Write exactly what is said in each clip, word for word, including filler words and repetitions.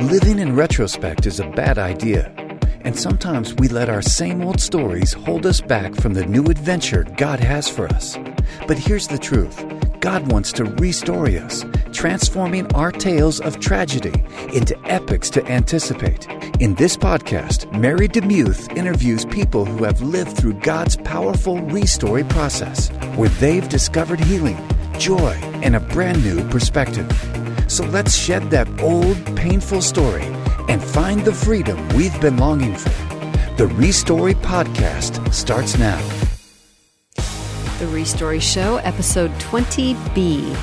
Living in retrospect is a bad idea, and sometimes we let our same old stories hold us back from the new adventure God has for us. But here's the truth. God wants to restory us, transforming our tales of tragedy into epics to anticipate. In this podcast, Mary DeMuth interviews people who have lived through God's powerful restory process, where they've discovered healing, joy, and a brand new perspective. So let's shed that old, painful story and find the freedom we've been longing for. The Restory Podcast starts now. The Restory Show, Episode twenty B.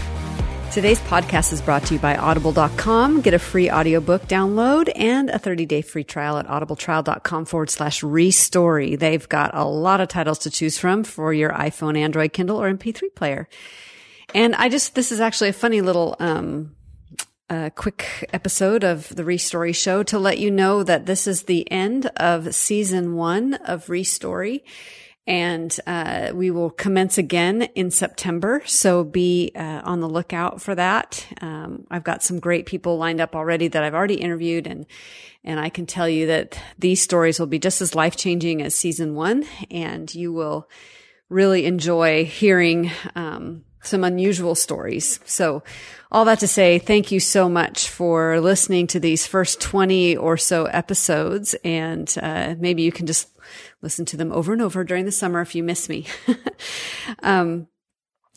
Today's podcast is brought to you by audible dot com. Get a free audiobook download and a thirty-day free trial at audibletrial.com forward slash restory. They've got a lot of titles to choose from for your iPhone, Android, Kindle, or M P three player. And I just, this is actually a funny little um, uh, quick episode of the Restory Show to let you know that this is the end of Season one of Restory. And uh, we will commence again in September, so be uh, on the lookout for that. Um, I've got some great people lined up already that I've already interviewed, and and I can tell you that these stories will be just as life-changing as Season one, and you will really enjoy hearing um, some unusual stories. So all that to say, thank you so much for listening to these first twenty or so episodes, and uh, maybe you can just listen to them over and over during the summer if you miss me. um,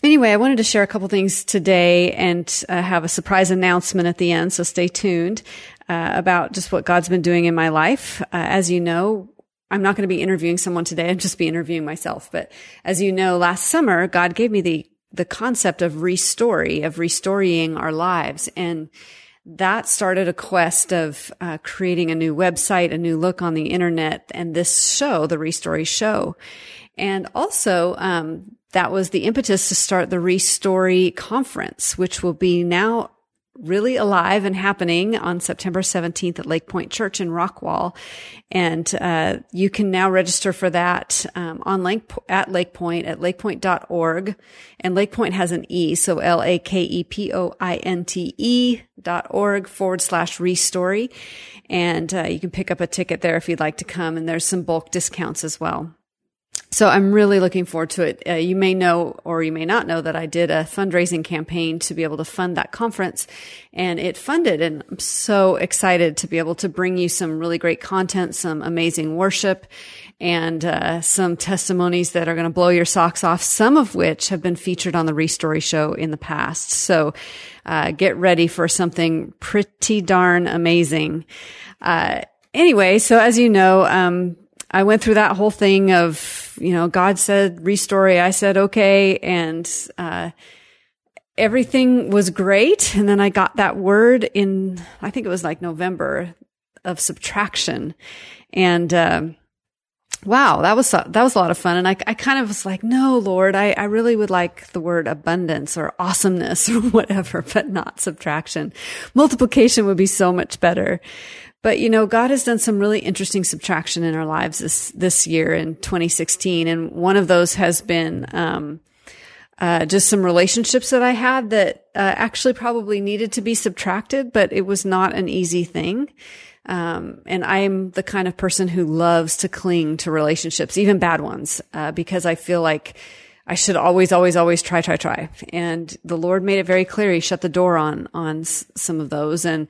anyway, I wanted to share a couple things today and uh, have a surprise announcement at the end, so stay tuned uh, about just what God's been doing in my life. Uh, as you know, I'm not going to be interviewing someone today. I'll just be interviewing myself. But as you know, last summer, God gave me the the concept of restory, of restorying our lives. And that started a quest of uh, creating a new website, a new look on the internet, and this show, the Restory Show. And also, um, that was the impetus to start the Restory Conference, which will be now really alive and happening on September seventeenth at Lake Pointe Church in Rockwall. And, uh, you can now register for that, um, on Lake, at Lake Pointe, at lake pointe dot org. And Lake Pointe has an E, so L A K E P O I N T E dot org forward slash restory. And, uh, you can pick up a ticket there if you'd like to come. And there's some bulk discounts as well. So I'm really looking forward to it. Uh, you may know, or you may not know, that I did a fundraising campaign to be able to fund that conference, and it funded. And I'm so excited to be able to bring you some really great content, some amazing worship, and uh, some testimonies that are going to blow your socks off, some of which have been featured on the Restory Show in the past. So uh, get ready for something pretty darn amazing. Uh, anyway, so as you know, um, I went through that whole thing of, you know, God said, restory. I said, okay. And, uh, everything was great. And then I got that word in, I think it was like November, of subtraction. And, um, wow, that was, that was a lot of fun. And I, I kind of was like, no, Lord, I, I really would like the word abundance or awesomeness or whatever, but not subtraction. Multiplication would be so much better. But, you know, God has done some really interesting subtraction in our lives this, this year in twenty sixteen. And one of those has been, um, uh, just some relationships that I had that, uh, actually probably needed to be subtracted, but it was not an easy thing. Um, and I'm the kind of person who loves to cling to relationships, even bad ones, uh, because I feel like I should always, always, always try, try, try. And the Lord made it very clear. He shut the door on, on s- some of those. And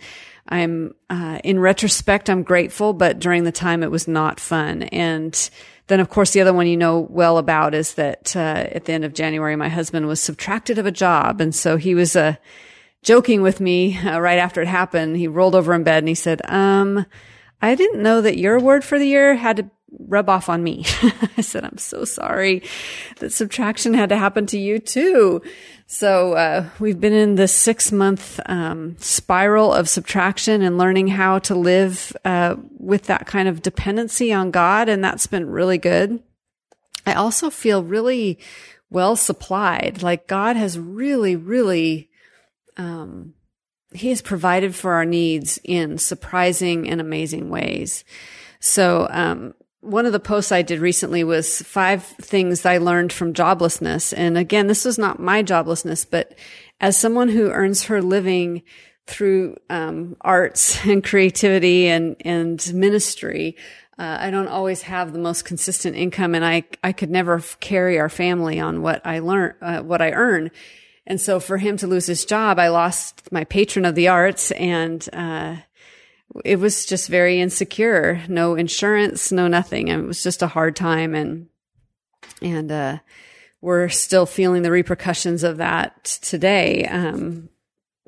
I'm, uh, in retrospect, I'm grateful, but during the time it was not fun. And then, of course, the other one you know well about is that, uh, at the end of January, my husband was subtracted of a job. And so he was, uh, joking with me uh, right after it happened. He rolled over in bed and he said, um, I didn't know that your word for the year had to rub off on me. I said, I'm so sorry that subtraction had to happen to you too. So, uh, we've been in this six month, um, spiral of subtraction and learning how to live, uh, with that kind of dependency on God. And that's been really good. I also feel really well supplied. Like God has really, really, um, He has provided for our needs in surprising and amazing ways. So, um, one of the posts I did recently was five things I learned from joblessness. And again, this was not my joblessness, but as someone who earns her living through um, arts and creativity and, and ministry. Uh, I don't always have the most consistent income, and I, I could never carry our family on what I learn, uh, what I earn. And so for him to lose his job, I lost my patron of the arts, and uh, it was just very insecure. No insurance, no nothing. And it was just a hard time. And, and uh, we're still feeling the repercussions of that today. Um,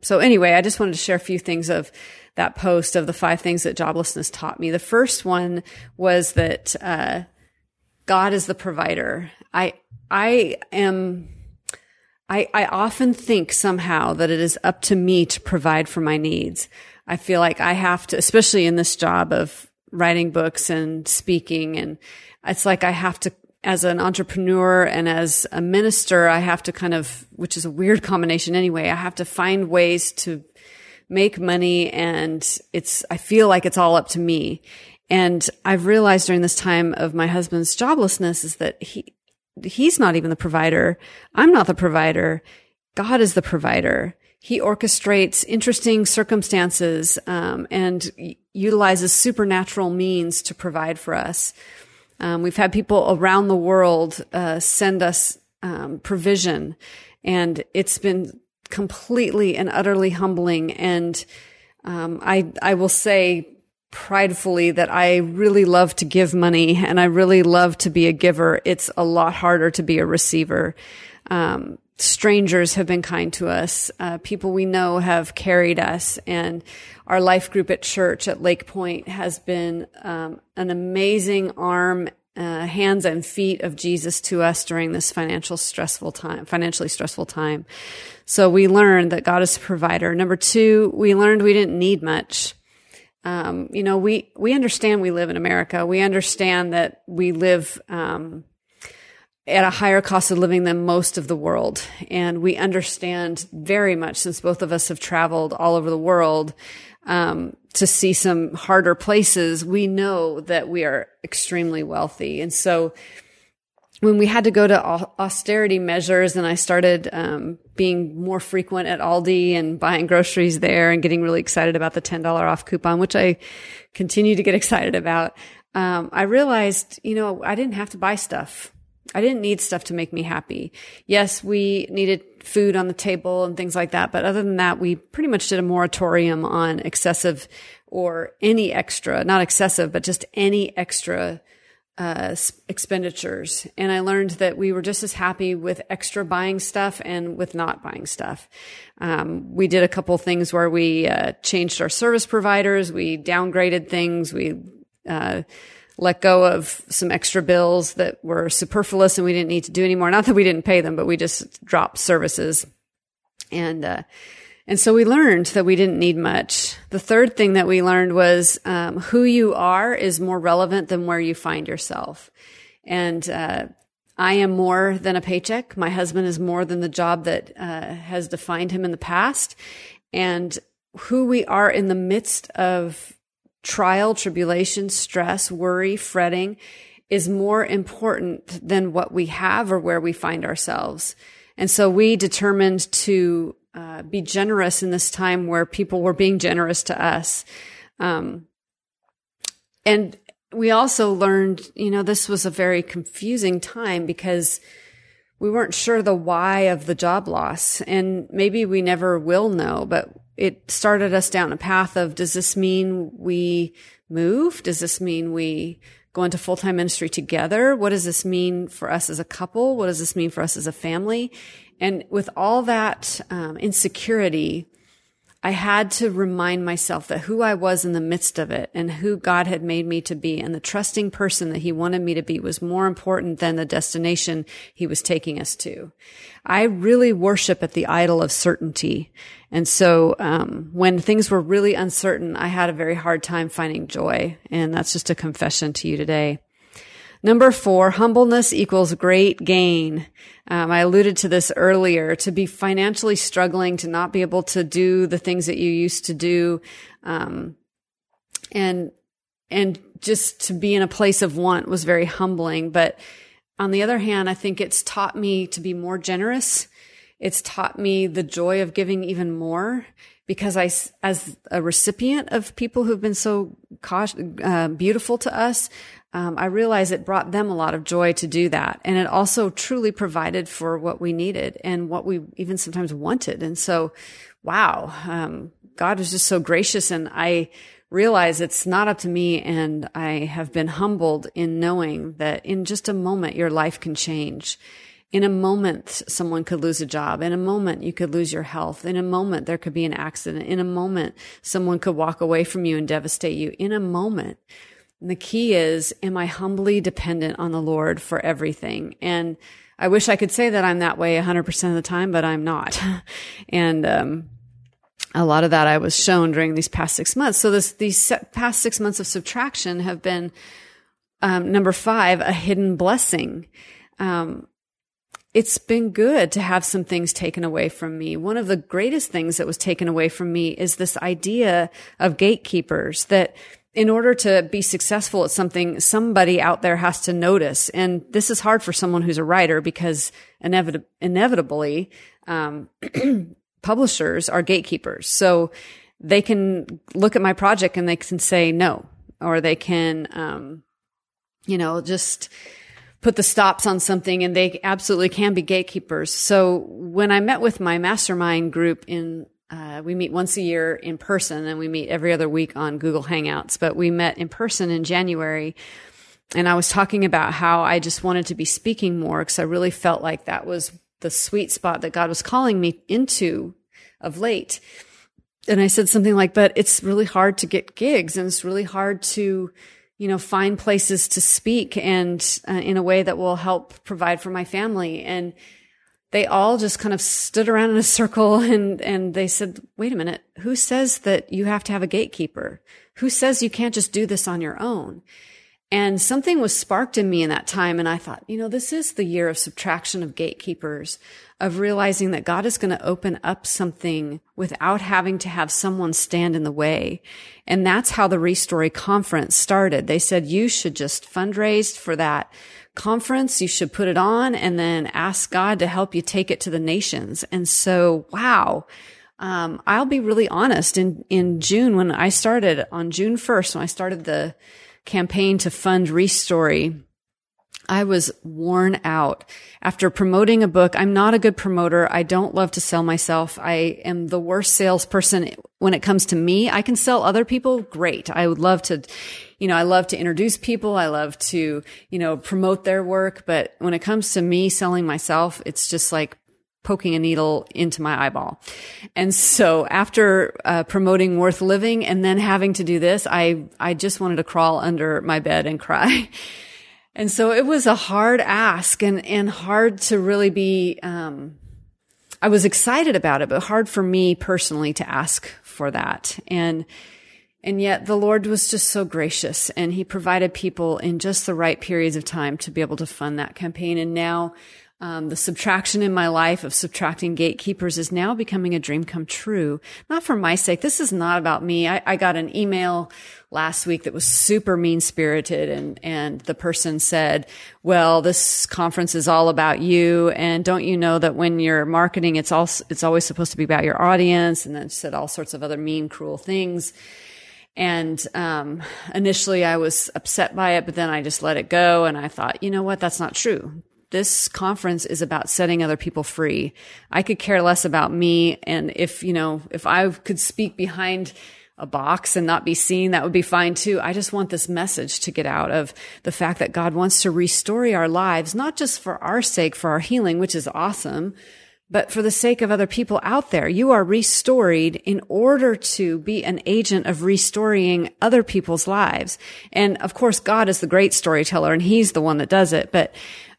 so anyway, I just wanted to share a few things of that post of the five things that joblessness taught me. The first one was that uh, God is the provider. I I am I I often think somehow that it is up to me to provide for my needs. I feel like I have to, especially in this job of writing books and speaking, and it's like I have to, as an entrepreneur and as a minister, I have to kind of, which is a weird combination anyway, I have to find ways to make money, and it's, I feel like it's all up to me. And I've realized during this time of my husband's joblessness is that he, he's not even the provider. I'm not the provider. God is the provider. He orchestrates interesting circumstances, um, and utilizes supernatural means to provide for us. Um, we've had people around the world, uh, send us, um, provision, and it's been completely and utterly humbling. And, um, I, I will say pridefully that I really love to give money, and I really love to be a giver. It's a lot harder to be a receiver. Um, strangers have been kind to us. Uh, people we know have carried us, and our life group at church at Lake Pointe has been, um, an amazing arm, uh, hands and feet of Jesus to us during this financial stressful time, financially stressful time. So we learned that God is a provider. Number two, we learned we didn't need much. Um, you know, we, we understand we live in America. We understand that we live, um, at a higher cost of living than most of the world. And we understand very much, since both of us have traveled all over the world, um, to see some harder places, we know that we are extremely wealthy. And so when we had to go to austerity measures, and I started, um, being more frequent at Aldi and buying groceries there and getting really excited about the ten dollars off coupon, which I continue to get excited about. Um, I realized, you know, I didn't have to buy stuff. I didn't need stuff to make me happy. Yes, we needed food on the table and things like that. But other than that, we pretty much did a moratorium on excessive or any extra, not excessive, but just any extra uh expenditures. And I learned that we were just as happy with extra buying stuff and with not buying stuff. Um, we did a couple things where we uh, changed our service providers. We downgraded things. We uh let go of some extra bills that were superfluous and we didn't need to do anymore. Not that we didn't pay them, but we just dropped services. And, uh, and so we learned that we didn't need much. The third thing that we learned was, um, who you are is more relevant than where you find yourself. And, uh, I am more than a paycheck. My husband is more than the job that, uh, has defined him in the past. And who we are in the midst of trial, tribulation, stress, worry, fretting is more important than what we have or where we find ourselves. And so we determined to uh, be generous in this time where people were being generous to us. Um, and we also learned, you know, this was a very confusing time because we weren't sure the why of the job loss. And maybe we never will know, but it started us down a path of, does this mean we move? Does this mean we go into full-time ministry together? What does this mean for us as a couple? What does this mean for us as a family? And with all that um, insecurity, I had to remind myself that who I was in the midst of it and who God had made me to be and the trusting person that he wanted me to be was more important than the destination he was taking us to. I really worship at the idol of certainty. And so, um, when things were really uncertain, I had a very hard time finding joy. And that's just a confession to you today. Number four, humbleness equals great gain. Um, I alluded to this earlier, to be financially struggling, to not be able to do the things that you used to do, um, and and just to be in a place of want was very humbling. But on the other hand, I think it's taught me to be more generous. It's taught me the joy of giving even more. because I, as a recipient of people who've been so cautious, uh, beautiful to us, um, I realize it brought them a lot of joy to do that. And it also truly provided for what we needed and what we even sometimes wanted. And so, wow, um, God was just so gracious. And I realize it's not up to me. And I have been humbled in knowing that in just a moment, your life can change. In a moment, someone could lose a job. In a moment, you could lose your health. In a moment, there could be an accident. In a moment, someone could walk away from you and devastate you. In a moment. And the key is, am I humbly dependent on the Lord for everything? And I wish I could say that I'm that way one hundred percent of the time, but I'm not. And um a lot of that I was shown during these past six months. So this, these past six months of subtraction have been, um, number five, a hidden blessing. Um, It's been good to have some things taken away from me. One of the greatest things that was taken away from me is this idea of gatekeepers, that in order to be successful at something, somebody out there has to notice. And this is hard for someone who's a writer because inevit- inevitably, um, publishers are gatekeepers. So they can look at my project and they can say no, or they can, um, you know, just put the stops on something, and they absolutely can be gatekeepers. So when I met with my mastermind group in, uh, we meet once a year in person and we meet every other week on Google Hangouts, but we met in person in January. And I was talking about how I just wanted to be speaking more because I really felt like that was the sweet spot that God was calling me into of late. And I said something like, but it's really hard to get gigs and it's really hard to, you know, find places to speak and uh, in a way that will help provide for my family. And they all just kind of stood around in a circle and, and they said, wait a minute, who says that you have to have a gatekeeper? Who says you can't just do this on your own? And something was sparked in me in that time. And I thought, you know, this is the year of subtraction, of gatekeepers, of realizing that God is going to open up something without having to have someone stand in the way. And that's how the Restory Conference started. They said, you should just fundraise for that conference. You should put it on and then ask God to help you take it to the nations. And so, wow. Um, I'll be really honest. In, in June, when I started on June first, when I started the campaign to fund Restory, I was worn out after promoting a book. I'm not a good promoter. I don't love to sell myself. I am the worst salesperson when it comes to me. I can sell other people. Great. I would love to, you know, I love to introduce people. I love to, you know, promote their work. But when it comes to me selling myself, it's just like poking a needle into my eyeball. And so after uh, promoting Worth Living and then having to do this, I, I just wanted to crawl under my bed and cry. And so it was a hard ask and, and hard to really be, um, I was excited about it, but hard for me personally to ask for that. And, and yet the Lord was just so gracious, and he provided people in just the right periods of time to be able to fund that campaign. And now, Um, the subtraction in my life of subtracting gatekeepers is now becoming a dream come true. Not for my sake. This is not about me. I, I got an email last week that was super mean-spirited, and, and the person said, well, this conference is all about you. And don't you know that when you're marketing, it's all, it's always supposed to be about your audience? And then said all sorts of other mean, cruel things. And, um, initially I was upset by it, but then I just let it go. And I thought, you know what? That's not true. This conference is about setting other people free. I could care less about me. And if, you know, if I could speak behind a box and not be seen, that would be fine too. I just want this message to get out of the fact that God wants to restore our lives, not just for our sake, for our healing, which is awesome, but for the sake of other people out there. You are restored in order to be an agent of restoring other people's lives. And of course, God is the great storyteller and he's the one that does it. But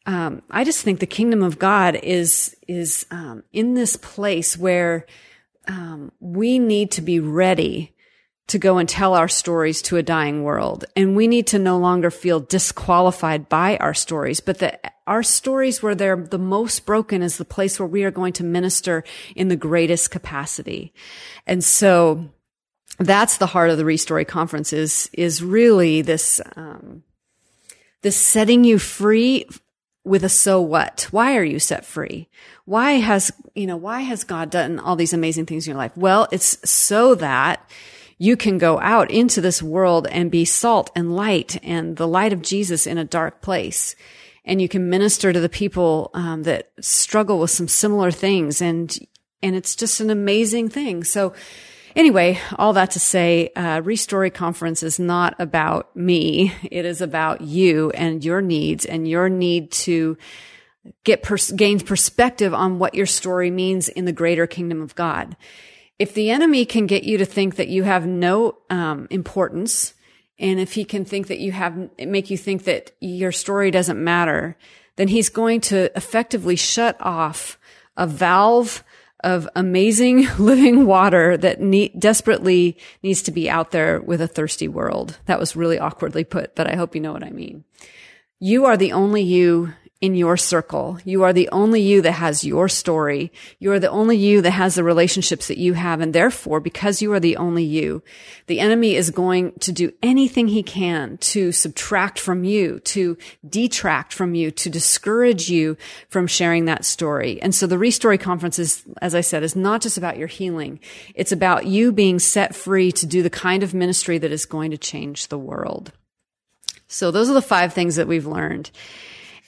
Um, I just think the kingdom of God is, is, um, in this place where, um, we need to be ready to go and tell our stories to a dying world. And we need to no longer feel disqualified by our stories, but that our stories where they're the most broken is the place where we are going to minister in the greatest capacity. And so that's the heart of the Restory Conference is, is really this, um, this setting you free with a so what? Why are you set free? Why has, you know, why has God done all these amazing things in your life? Well, it's so that you can go out into this world and be salt and light and the light of Jesus in a dark place. And you can minister to the people um, that struggle with some similar things. And, and it's just an amazing thing. So anyway, all that to say, uh, Restory Conference is not about me. It is about you and your needs and your need to get pers- gain perspective on what your story means in the greater kingdom of God. If the enemy can get you to think that you have no um, importance, and if he can think that you have make you think that your story doesn't matter, then he's going to effectively shut off a valve of amazing living water that need, desperately needs to be out there with a thirsty world. That was really awkwardly put, but I hope you know what I mean. You are the only you in your circle. You are the only you that has your story. You are the only you that has the relationships that you have. And therefore, because you are the only you, the enemy is going to do anything he can to subtract from you, to detract from you, to discourage you from sharing that story. And so the Restory Conference is, as I said, is not just about your healing. It's about you being set free to do the kind of ministry that is going to change the world. So those are the five things that we've learned.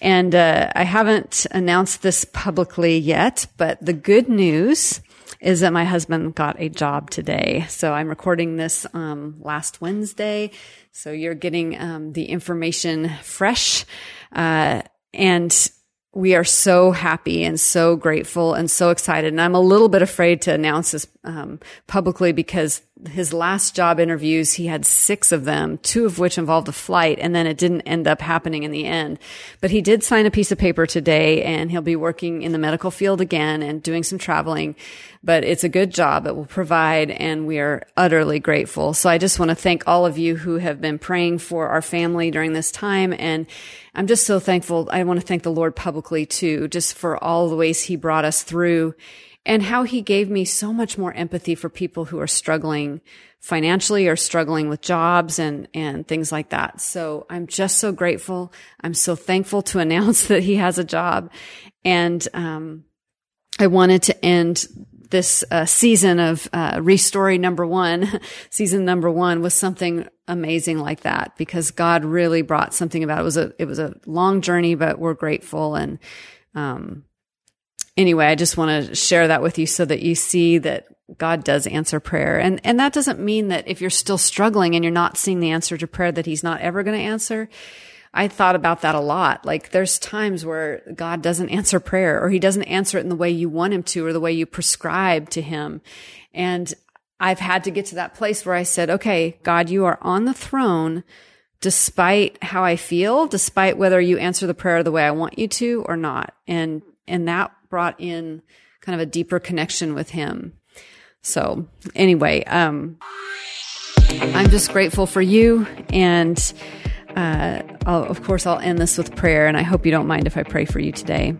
And uh, I haven't announced this publicly yet, but the good news is that my husband got a job today. So I'm recording this um last Wednesday. So you're getting um the information fresh. Uh and we are so happy and so grateful and so excited. And I'm a little bit afraid to announce this um publicly because his last job interviews, he had six of them, two of which involved a flight, and then it didn't end up happening in the end. But he did sign a piece of paper today, and he'll be working in the medical field again and doing some traveling. But it's a good job. It will provide, and we are utterly grateful. So I just want to thank all of you who have been praying for our family during this time, and I'm just so thankful. I want to thank the Lord publicly, too, just for all the ways he brought us through and how he gave me so much more empathy for people who are struggling financially or struggling with jobs and, and things like that. So I'm just so grateful. I'm so thankful to announce that he has a job. And um, I wanted to end this uh, season of uh, Restory number one, season number one, was something amazing like that, because God really brought something about it. It was a, it was a long journey, but we're grateful. And um, anyway, I just want to share that with you so that you see that God does answer prayer. And, and that doesn't mean that if you're still struggling and you're not seeing the answer to prayer that he's not ever going to answer. I thought about that a lot. Like, there's times where God doesn't answer prayer, or he doesn't answer it in the way you want him to, or the way you prescribe to him. And I've had to get to that place where I said, okay, God, you are on the throne despite how I feel, despite whether you answer the prayer the way I want you to or not. And, and that brought in kind of a deeper connection with him. So anyway, um, I'm just grateful for you. And, Uh, I'll, of course, I'll end this with prayer, and I hope you don't mind if I pray for you today.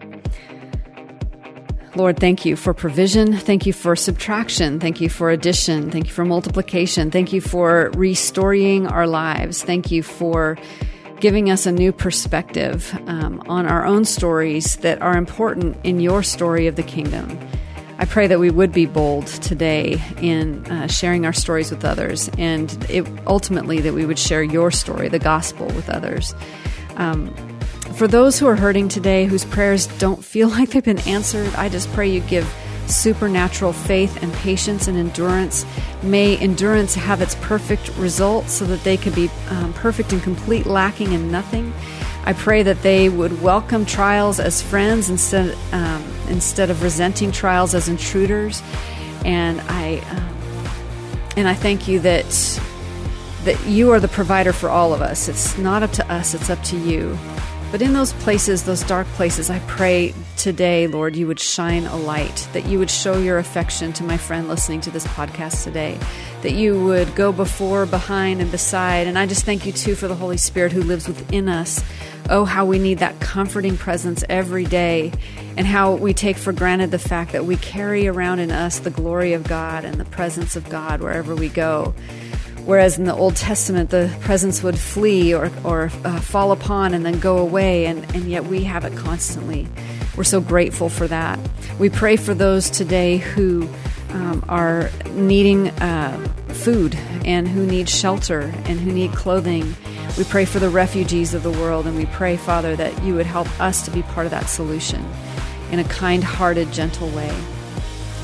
Lord, thank you for provision. Thank you for subtraction. Thank you for addition. Thank you for multiplication. Thank you for restoring our lives. Thank you for giving us a new perspective um, on our own stories that are important in your story of the kingdom. I pray that we would be bold today in uh, sharing our stories with others, and it, ultimately that we would share your story, the gospel, with others. Um, for those who are hurting today, whose prayers don't feel like they've been answered, I just pray you give supernatural faith and patience and endurance. May endurance have its perfect result so that they can be um, perfect and complete, lacking in nothing. I pray that they would welcome trials as friends instead um, instead of resenting trials as intruders. And I um, and I thank you that that you are the provider for all of us. It's not up to us; it's up to you. But in those places, those dark places, I pray today, Lord, you would shine a light, that you would show your affection to my friend listening to this podcast today, that you would go before, behind, and beside. And I just thank you, too, for the Holy Spirit who lives within us. Oh, how we need that comforting presence every day, and how we take for granted the fact that we carry around in us the glory of God and the presence of God wherever we go. Whereas in the Old Testament, the presence would flee or, or uh, fall upon and then go away, and, and yet we have it constantly. We're so grateful for that. We pray for those today who um, are needing uh, food and who need shelter and who need clothing. We pray for the refugees of the world, and we pray, Father, that you would help us to be part of that solution in a kind-hearted, gentle way.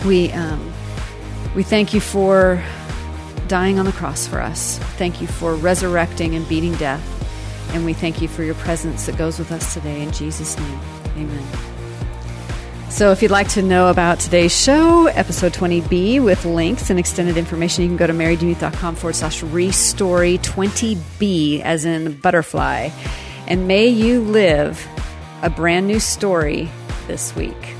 We um, we thank you for dying on the cross for us. Thank you for resurrecting and beating death. And we thank you for your presence that goes with us today. In Jesus' name, amen. So if you'd like to know about today's show, episode twenty B, with links and extended information, you can go to marydemuth.com forward slash restory 20B, as in butterfly. And may you live a brand new story this week.